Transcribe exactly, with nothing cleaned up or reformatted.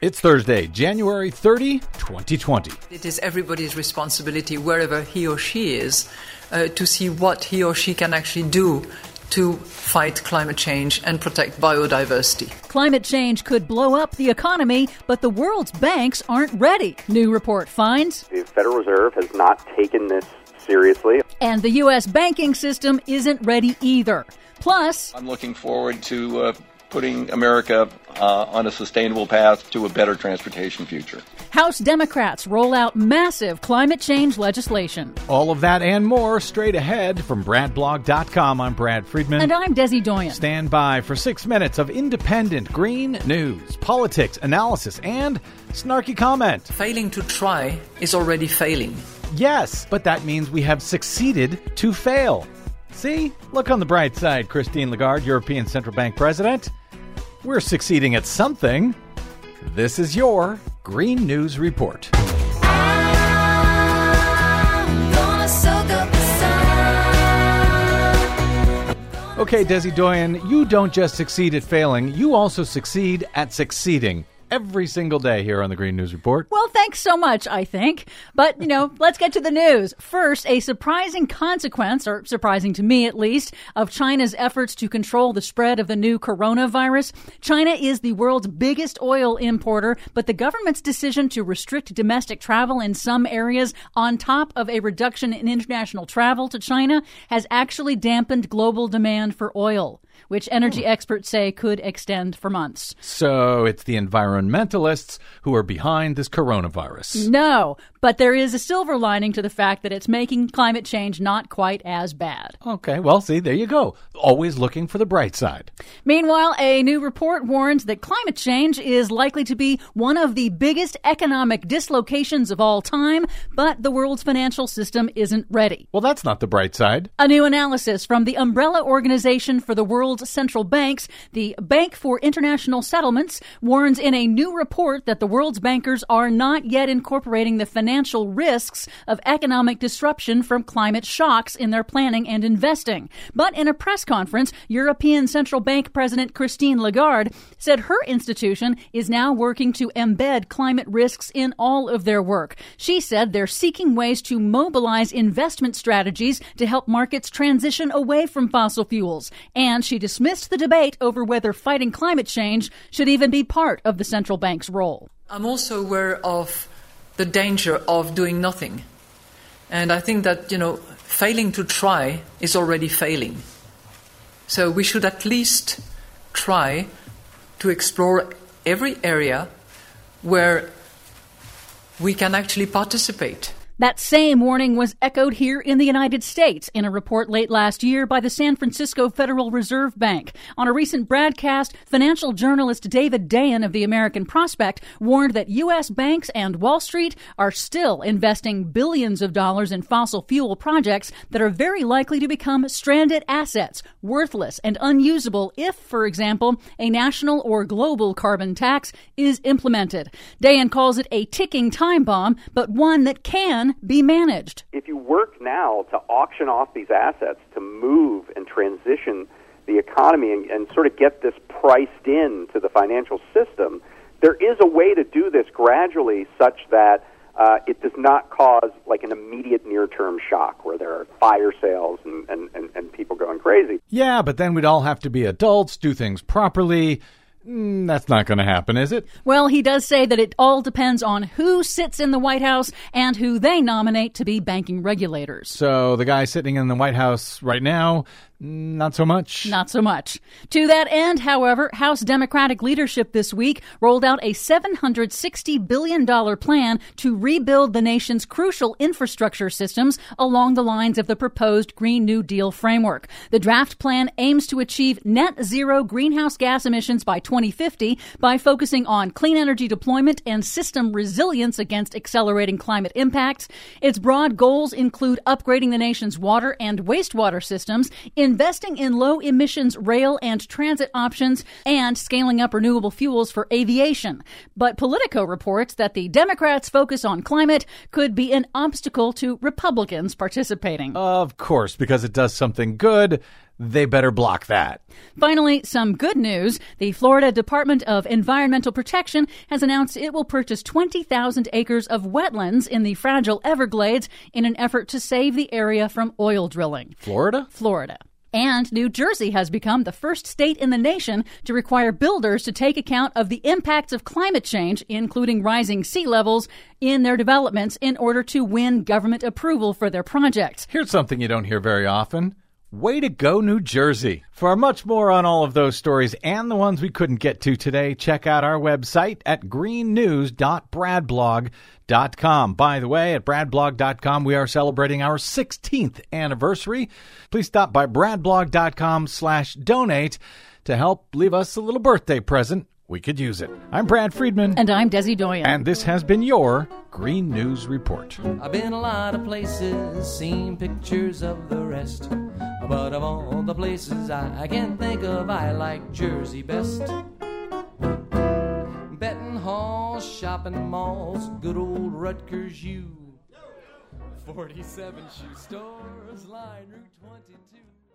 It's Thursday, January thirtieth, twenty twenty. It is everybody's responsibility, wherever he or she is, uh, to see what he or she can actually do to fight climate change and protect biodiversity. Climate change could blow up the economy, but the world's banks aren't ready. New report finds the Federal Reserve has not taken this seriously. And the U S banking system isn't ready either. Plus, I'm looking forward to uh, putting America uh, on a sustainable path to a better transportation future. House Democrats roll out massive climate change legislation. All of that and more straight ahead from Brad Blog dot com. I'm Brad Friedman. And I'm Desi Doyen. Stand by for six minutes of independent green news, politics, analysis, and snarky comment. Failing to try is already failing. Yes, but that means we have succeeded to fail. See? Look on the bright side, Christine Lagarde, European Central Bank President. We're succeeding at something. This is your Green News Report. I'm gonna soak up the sun. Okay, Desi Doyen, you don't just succeed at failing, you also succeed at succeeding. Every single day here on the Green News Report. Well, thanks so much, I think. But, you know, let's get to the news. First, a surprising consequence, or surprising to me at least, of China's efforts to control the spread of the new coronavirus. China is the world's biggest oil importer, but the government's decision to restrict domestic travel in some areas on top of a reduction in international travel to China has actually dampened global demand for oil, which energy experts say could extend for months. So it's the environmentalists who are behind this coronavirus. No, but there is a silver lining to the fact that it's making climate change not quite as bad. Okay, well, see, there you go. Always looking for the bright side. Meanwhile, a new report warns that climate change is likely to be one of the biggest economic dislocations of all time, but the world's financial system isn't ready. Well, that's not the bright side. A new analysis from the umbrella organization for the world Central Banks, the Bank for International Settlements, warns in a new report that the world's bankers are not yet incorporating the financial risks of economic disruption from climate shocks in their planning and investing. But in a press conference, European Central Bank President Christine Lagarde said her institution is now working to embed climate risks in all of their work. She said they're seeking ways to mobilize investment strategies to help markets transition away from fossil fuels. And she dismissed the debate over whether fighting climate change should even be part of the central bank's role. I'm also aware of the danger of doing nothing. And I think that, you know, failing to try is already failing. So we should at least try to explore every area where we can actually participate. That same warning was echoed here in the United States in a report late last year by the San Francisco Federal Reserve Bank. On a recent broadcast, financial journalist David Dayen of the American Prospect warned that U S banks and Wall Street are still investing billions of dollars in fossil fuel projects that are very likely to become stranded assets, worthless and unusable if, for example, a national or global carbon tax is implemented. Dayen calls it a ticking time bomb, but one that can be managed. If you work now to auction off these assets to move and transition the economy and, and sort of get this priced in to the financial system, there is a way to do this gradually such that uh, it does not cause like an immediate near-term shock where there are fire sales and, and, and, and people going crazy. Yeah, but then we'd all have to be adults, do things properly. Mm, that's not going to happen, is it? Well, he does say that it all depends on who sits in the White House and who they nominate to be banking regulators. So the guy sitting in the White House right now, not so much. Not so much. To that end, however, House Democratic leadership this week rolled out a seven hundred sixty billion dollars plan to rebuild the nation's crucial infrastructure systems along the lines of the proposed Green New Deal framework. The draft plan aims to achieve net zero greenhouse gas emissions by twenty fifty by focusing on clean energy deployment and system resilience against accelerating climate impacts. Its broad goals include upgrading the nation's water and wastewater systems, investing in low emissions rail and transit options, and scaling up renewable fuels for aviation. But Politico reports that the Democrats' focus on climate could be an obstacle to Republicans participating. Of course, because it does something good. they better block that. Finally, some good news. The Florida Department of Environmental Protection has announced it will purchase twenty thousand acres of wetlands in the fragile Everglades in an effort to save the area from oil drilling. Florida? Florida. And New Jersey has become the first state in the nation to require builders to take account of the impacts of climate change, including rising sea levels, in their developments in order to win government approval for their projects. Here's something you don't hear very often. Way to go, New Jersey. For much more on all of those stories and the ones we couldn't get to today, check out our website at green news dot brad blog dot com. By the way, at brad blog dot com, we are celebrating our sixteenth anniversary. Please stop by brad blog dot com slash donate to help leave us a little birthday present. We could use it. I'm Brad Friedman. And I'm Desi Doyen. And this has been your Green News Report. I've been a lot of places, seen pictures of the rest. But of all the places I, I can think of, I like Jersey best. Betting halls, shopping malls, good old Rutgers U. forty-seven shoe stores, line Route twenty-two.